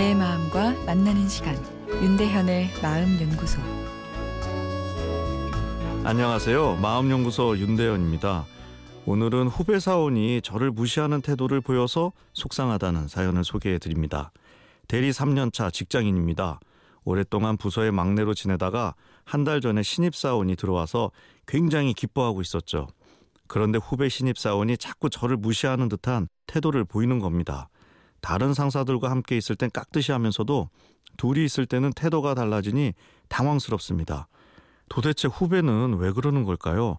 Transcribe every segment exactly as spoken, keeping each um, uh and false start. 내 마음과 만나는 시간, 윤대현의 마음연구소. 안녕하세요. 마음연구소 윤대현입니다. 오늘은 후배 사원이 저를 무시하는 태도를 보여서 속상하다는 사연을 소개해드립니다. 대리 삼 년 차 직장인입니다. 오랫동안 부서의 막내로 지내다가 한 달 전에 신입사원이 들어와서 굉장히 기뻐하고 있었죠. 그런데 후배 신입사원이 자꾸 저를 무시하는 듯한 태도를 보이는 겁니다. 다른 상사들과 함께 있을 땐 깍듯이 하면서도 둘이 있을 때는 태도가 달라지니 당황스럽습니다. 도대체 후배는 왜 그러는 걸까요?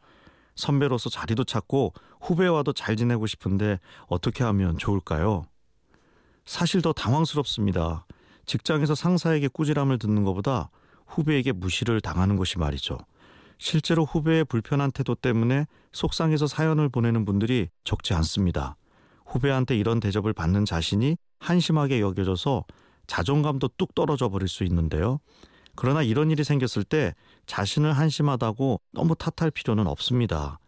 선배로서 자리도 찾고 후배와도 잘 지내고 싶은데 어떻게 하면 좋을까요? 사실 더 당황스럽습니다. 직장에서 상사에게 꾸지람을 듣는 것보다 후배에게 무시를 당하는 것이 말이죠. 실제로 후배의 불편한 태도 때문에 속상해서 사연을 보내는 분들이 적지 않습니다. 후배한테 이런 대접을 받는 자신이 한심하게 여겨져서 자존감도 뚝 떨어져 버릴 수 있는데요. 그러나 이런 일이 생겼을 때 자신을 한심하다고 너무 탓할 필요는 없습니다.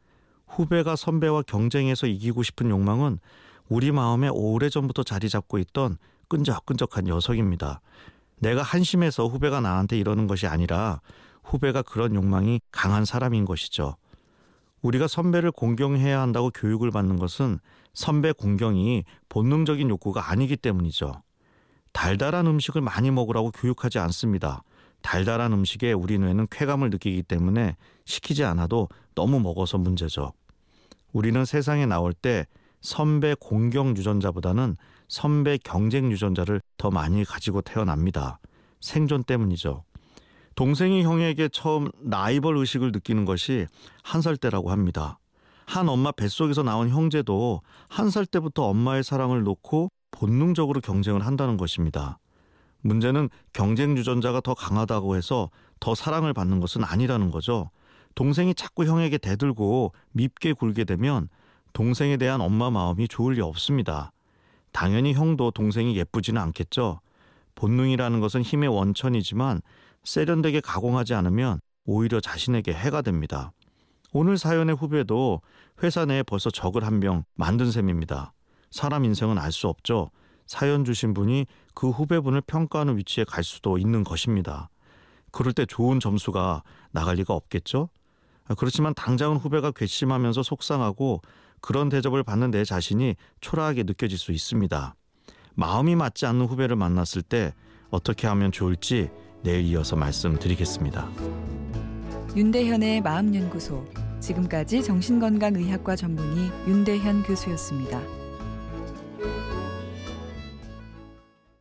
후배가 선배와 경쟁해서 이기고 싶은 욕망은 우리 마음에 오래전부터 자리 잡고 있던 끈적끈적한 녀석입니다. 내가 한심해서 후배가 나한테 이러는 것이 아니라 후배가 그런 욕망이 강한 사람인 것이죠. 우리가 선배를 공경해야 한다고 교육을 받는 것은 선배 공경이 본능적인 욕구가 아니기 때문이죠. 달달한 음식을 많이 먹으라고 교육하지 않습니다. 달달한 음식에 우리 뇌는 쾌감을 느끼기 때문에 시키지 않아도 너무 먹어서 문제죠. 우리는 세상에 나올 때 선배 공경 유전자보다는 선배 경쟁 유전자를 더 많이 가지고 태어납니다. 생존 때문이죠. 동생이 형에게 처음 라이벌 의식을 느끼는 것이 한 살 때라고 합니다. 한 엄마 뱃속에서 나온 형제도 한 살 때부터 엄마의 사랑을 놓고 본능적으로 경쟁을 한다는 것입니다. 문제는 경쟁 유전자가 더 강하다고 해서 더 사랑을 받는 것은 아니라는 거죠. 동생이 자꾸 형에게 대들고 밉게 굴게 되면 동생에 대한 엄마 마음이 좋을 리 없습니다. 당연히 형도 동생이 예쁘지는 않겠죠. 본능이라는 것은 힘의 원천이지만 세련되게 가공하지 않으면 오히려 자신에게 해가 됩니다. 오늘 사연의 후배도 회사 내에 벌써 적을 한 명 만든 셈입니다. 사람 인생은 알 수 없죠. 사연 주신 분이 그 후배분을 평가하는 위치에 갈 수도 있는 것입니다. 그럴 때 좋은 점수가 나갈 리가 없겠죠? 그렇지만 당장은 후배가 괘씸하면서 속상하고 그런 대접을 받는 내 자신이 초라하게 느껴질 수 있습니다. 마음이 맞지 않는 후배를 만났을 때 어떻게 하면 좋을지 내일 이어서 말씀드리겠습니다. 윤대현의 마음연구소, 지금까지 정신건강의학과 전문의 윤대현 교수였습니다.